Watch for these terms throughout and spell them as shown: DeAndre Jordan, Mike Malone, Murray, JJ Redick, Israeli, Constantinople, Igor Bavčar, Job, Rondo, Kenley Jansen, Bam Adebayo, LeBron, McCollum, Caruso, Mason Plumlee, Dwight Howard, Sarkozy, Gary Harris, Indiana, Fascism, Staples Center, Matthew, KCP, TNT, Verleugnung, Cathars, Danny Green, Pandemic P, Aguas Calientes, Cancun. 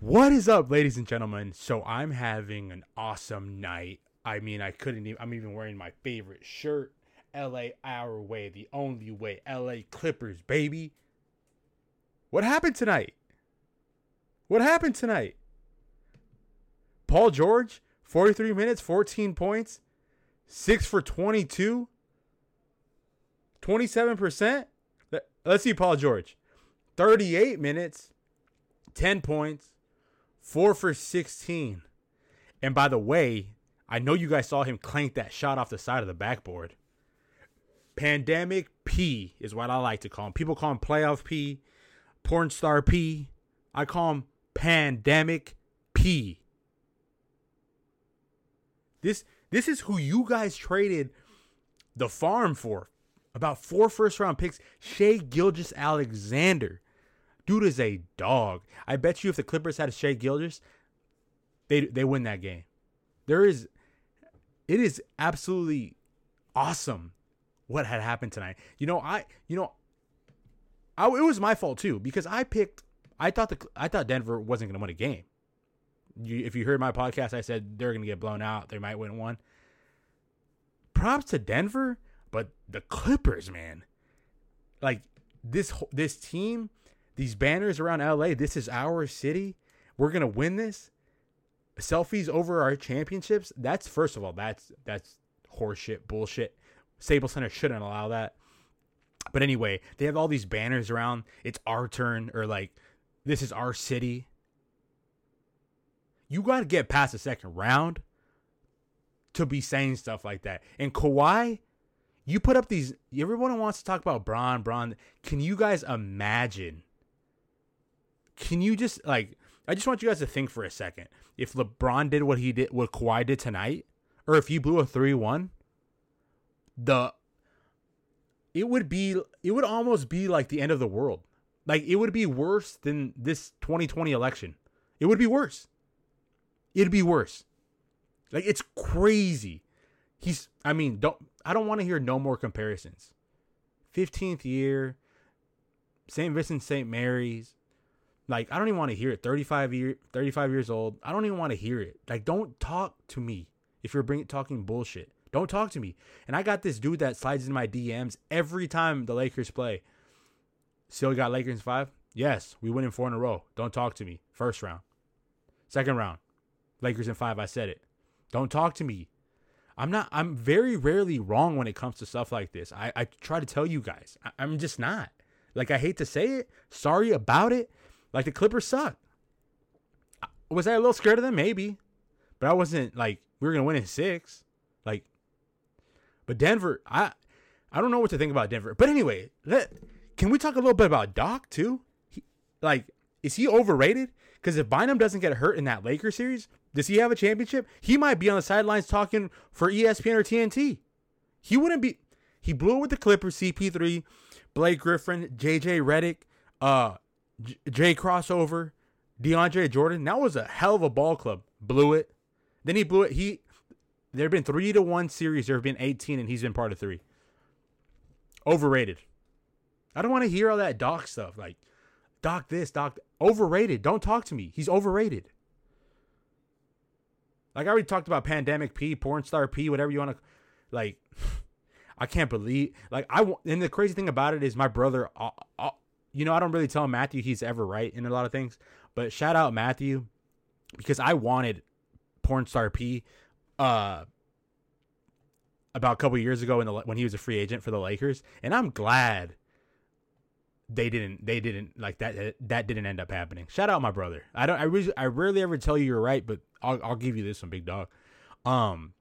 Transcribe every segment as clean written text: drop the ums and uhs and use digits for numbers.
What is up, ladies and gentlemen? So I'm having an awesome night. I mean, I couldn't even, I'm even wearing my favorite shirt. LA our way, the only way. LA Clippers, baby. What happened tonight? What happened tonight? Paul George, 43 minutes, 14 points, 6 for 22, 27%. Let's see Paul George. 38 minutes, 10 points, 4 for 16. And by the way, I know you guys saw him clank that shot off the side of the backboard. Pandemic P is what I like to call him. People call him Playoff P, Porn Star P. I call him Pandemic P. This is who you guys traded the farm for. About 4 first-round picks. Shai Gilgeous-Alexander. Dude is a dog. I bet you if the Clippers had a Shai Gilgeous, they win that game. It is absolutely awesome what had happened tonight. It was my fault too, because I thought Denver wasn't going to win a game. If you heard my podcast, I said they're going to get blown out. They might win one. Props to Denver, but the Clippers, man, like this team, these banners around LA, this is our city. We're going to win this. Selfies over our championships. That's, first of all, that's horseshit bullshit. Staples Center shouldn't allow that. But anyway, they have all these banners around. It's our turn, or like, this is our city. You got to get past the second round to be saying stuff like that. And Kawhi, you put up these, everyone wants to talk about Bron. Can you guys imagine? Can you just, like, I just want you guys to think for a second. If LeBron did what he did, what Kawhi did tonight, or if he blew a 3-1, it would almost be like the end of the world. Like, it would be worse than this 2020 election. It would be worse. It'd be worse. Like, it's crazy. I don't want to hear no more comparisons. 15th year, St. Vincent, St. Mary's. Like, I don't even want to hear it. 35 years old. I don't even want to hear it. Like, don't talk to me if you're talking bullshit. Don't talk to me. And I got this dude that slides in my DMs every time the Lakers play. Still got Lakers in 5? Yes, we win in 4 in a row. Don't talk to me. First round. Second round. Lakers in 5, I said it. Don't talk to me. I'm very rarely wrong when it comes to stuff like this. I try to tell you guys. I'm just not. Like, I hate to say it. Sorry about it. Like, the Clippers suck. Was I a little scared of them? Maybe. But I wasn't, like, we were going to win in 6. Like, but Denver, I don't know what to think about Denver. But anyway, can we talk a little bit about Doc too? Is he overrated? Because if Bynum doesn't get hurt in that Lakers series, does he have a championship? He might be on the sidelines talking for ESPN or TNT. He wouldn't be. He blew it with the Clippers, CP3, Blake Griffin, JJ Redick, J crossover, DeAndre Jordan. That was a hell of a ball club. Blew it. Then he blew it. There have been 3-1 series. There have been 18, and he's been part of 3. Overrated. I don't want to hear all that Doc stuff. Like, Doc this, Doc. Overrated. Don't talk to me. He's overrated. Like, I already talked about Pandemic P, Porn Star P, whatever you want to. Like, I can't believe. Like, and the crazy thing about it is my brother, I don't really tell Matthew he's ever right in a lot of things. But shout out Matthew, because I wanted Porn Star P. About a couple years ago when he was a free agent for the Lakers, and I'm glad they didn't like that didn't end up happening. Shout out my brother. I rarely ever tell you you're right, but I'll give you this one, big dog. I'm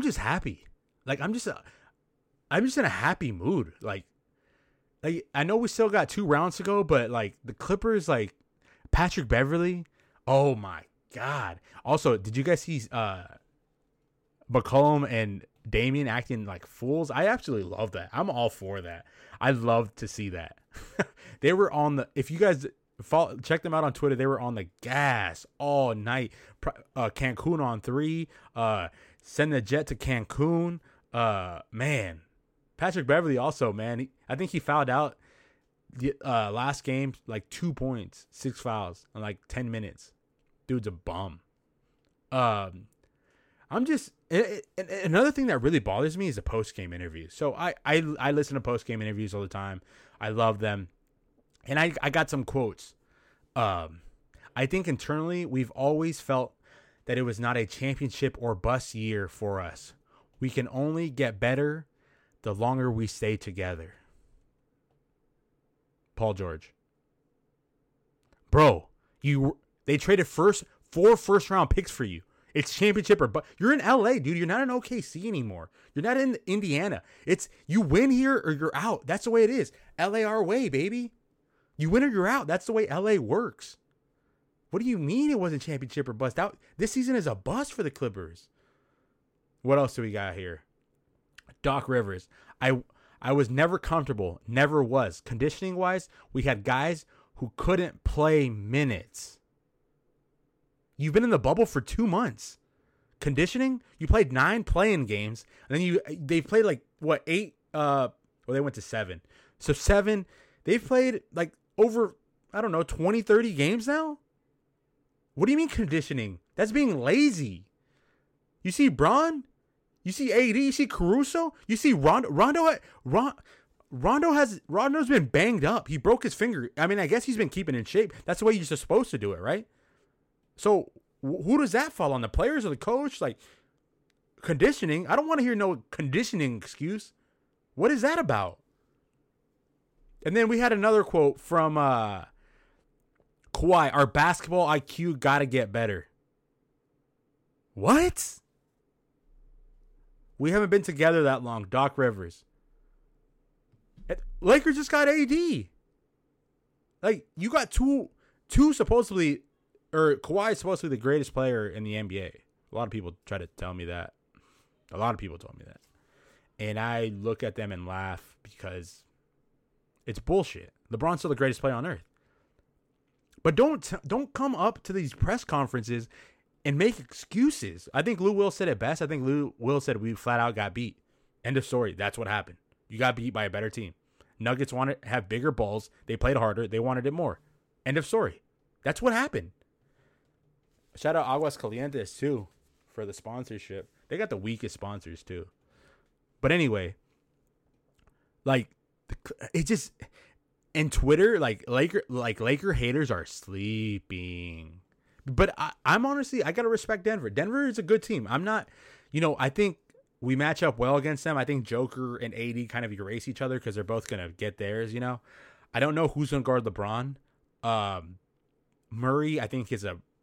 just happy. Like, I'm just in a happy mood. Like I know we still got 2 rounds to go, but like the Clippers, like Patrick Beverly, oh my God. Also, did you guys see McCollum and Damien acting like fools? I absolutely love that. I'm all for that. I love to see that. They were on the, if you guys check them out on Twitter, they were on the gas all night. Cancun on 3. Send the jet to Cancun. Man. Patrick Beverly also, man. I think he fouled out the last game, like 2 points, 6 fouls in like 10 minutes. Dude's a bum. I'm just another thing that really bothers me is the post game interviews. So I listen to post game interviews all the time. I love them, and I got some quotes. I think internally we've always felt that it was not a championship or bust year for us. We can only get better the longer we stay together. Paul George, bro, they traded four first round picks for you. It's championship or bust. You're in LA, dude. You're not in OKC anymore. You're not in Indiana. It's you win here or you're out. That's the way it is. LA our way, baby. You win or you're out. That's the way LA works. What do you mean it wasn't championship or bust? Out this season is a bust for the Clippers. What else do we got here? Doc Rivers. I was never comfortable. Never was. Conditioning wise, we had guys who couldn't play minutes. You've been in the bubble for 2 months. Conditioning? You played 9 play-in games, and then they've played like what 8? Well, they went to 7. So 7. They've played like over 20, 30 games now. What do you mean conditioning? That's being lazy. You see Bron, you see AD, you see Caruso, you see Rondo's been banged up. He broke his finger. I mean, I guess he's been keeping in shape. That's the way you're supposed to do it, right? So who does that fall on, the players or the coach? Like, conditioning? I don't want to hear no conditioning excuse. What is that about? And then we had another quote from Kawhi. Our basketball IQ got to get better. What? We haven't been together that long. Doc Rivers. Lakers just got AD. Like, you got two supposedly... Or Kawhi is supposed to be the greatest player in the NBA. A lot of people try to tell me that. A lot of people told me that. And I look at them and laugh because it's bullshit. LeBron's still the greatest player on earth. But don't come up to these press conferences and make excuses. I think Lou Will said it best. I think Lou Will said we flat out got beat. End of story. That's what happened. You got beat by a better team. Nuggets wanted to have bigger balls. They played harder. They wanted it more. End of story. That's what happened. Shout out Aguas Calientes, too, for the sponsorship. They got the weakest sponsors, too. But anyway, like, it just, and Twitter, Laker haters are sleeping. But I'm honestly, I got to respect Denver. Denver is a good team. I'm not, I think we match up well against them. I think Joker and AD kind of erase each other because they're both going to get theirs, I don't know who's going to guard LeBron. Murray,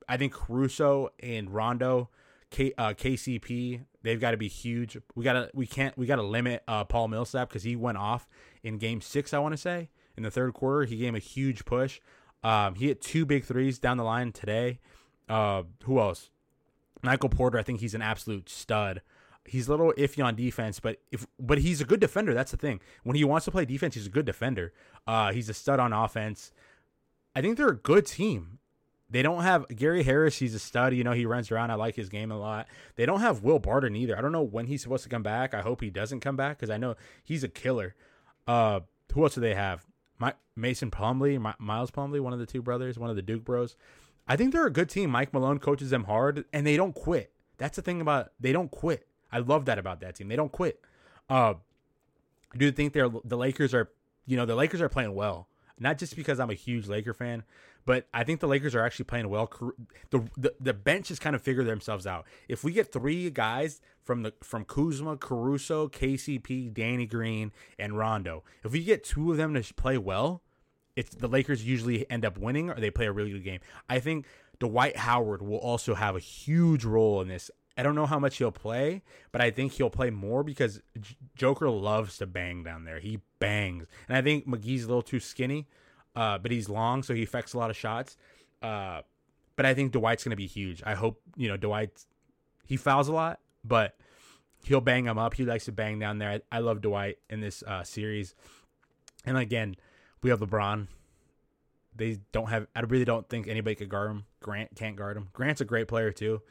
I think Caruso and Rondo, KCP, they've got to be huge. We gotta limit Paul Millsap because he went off in Game 6. I want to say in the third quarter he gave him a huge push. He hit 2 big threes down the line today. Who else? Michael Porter. I think he's an absolute stud. He's a little iffy on defense, but he's a good defender. That's the thing. When he wants to play defense, he's a good defender. He's a stud on offense. I think they're a good team. They don't have Gary Harris. He's a stud. He runs around. I like his game a lot. They don't have Will Barton either. I don't know when he's supposed to come back. I hope he doesn't come back because I know he's a killer. Who else do they have? Mason Plumlee, Miles Plumlee, one of the two brothers, one of the Duke bros. I think they're a good team. Mike Malone coaches them hard, and they don't quit. That's the thing about they don't quit. I love that about that team. They don't quit. I do think the Lakers are, the Lakers are playing well. Not just because I'm a huge Laker fan, but I think the Lakers are actually playing well. The bench has kind of figured themselves out. If we get 3 guys from Kuzma, Caruso, KCP, Danny Green, and Rondo, if we get 2 of them to play well, it's the Lakers usually end up winning or they play a really good game. I think Dwight Howard will also have a huge role in this. I don't know how much he'll play, but I think he'll play more because Joker loves to bang down there. He bangs. And I think McGee's a little too skinny, but he's long, so he affects a lot of shots. But I think Dwight's going to be huge. I hope, Dwight, he fouls a lot, but he'll bang him up. He likes to bang down there. I love Dwight in this series. And again, we have LeBron. I really don't think anybody could guard him. Grant can't guard him. Grant's a great player, too.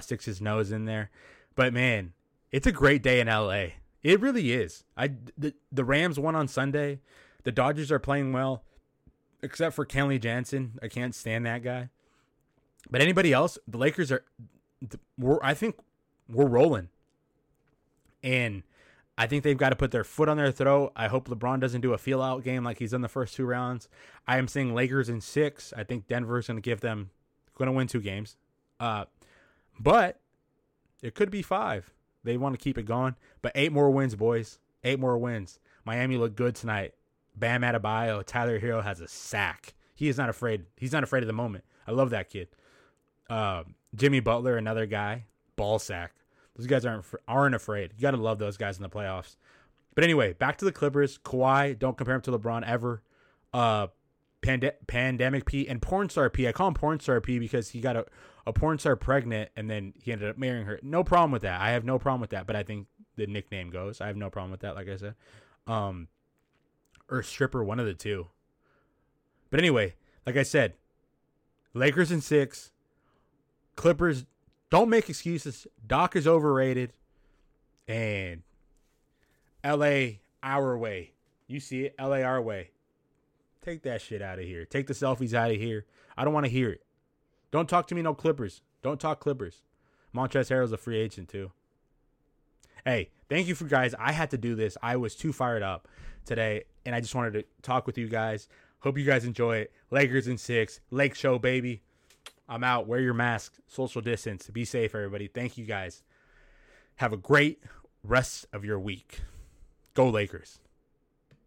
Sticks his nose in there. But, man, it's a great day in L.A. It really is. The Rams won on Sunday. The Dodgers are playing well, except for Kenley Jansen. I can't stand that guy. But anybody else, the Lakers are, I think we're rolling. And I think they've got to put their foot on their throat. I hope LeBron doesn't do a feel-out game like he's done the first two rounds. I am seeing Lakers in 6. I think Denver's going to give them, going to win 2 games. But it could be 5. They want to keep it going. But 8 more wins, boys. 8 more wins. Miami looked good tonight. Bam Adebayo, Tyler Hero has a sack. He is not afraid. He's not afraid of the moment. I love that kid. Jimmy Butler, another guy, ball sack. Those guys aren't afraid. You got to love those guys in the playoffs. But anyway, back to the Clippers. Kawhi, don't compare him to LeBron ever. Pandemic P and Porn Star P. I call him Porn Star P because he got a porn star pregnant and then he ended up marrying her. No problem with that. I have no problem with that. But I think the nickname goes. I have no problem with that, like I said. Or stripper, one of the two. But anyway, like I said, Lakers in 6. Clippers, don't make excuses. Doc is overrated. And LA our way. You see it, LA our way. Take that shit out of here. Take the selfies out of here. I don't want to hear it. Don't talk to me, no Clippers. Don't talk Clippers. Montrezl Harrell's a free agent too. Hey, thank you for guys. I had to do this. I was too fired up today, and I just wanted to talk with you guys. Hope you guys enjoy it. Lakers in 6. Lake show, baby. I'm out. Wear your mask. Social distance. Be safe, everybody. Thank you, guys. Have a great rest of your week. Go Lakers.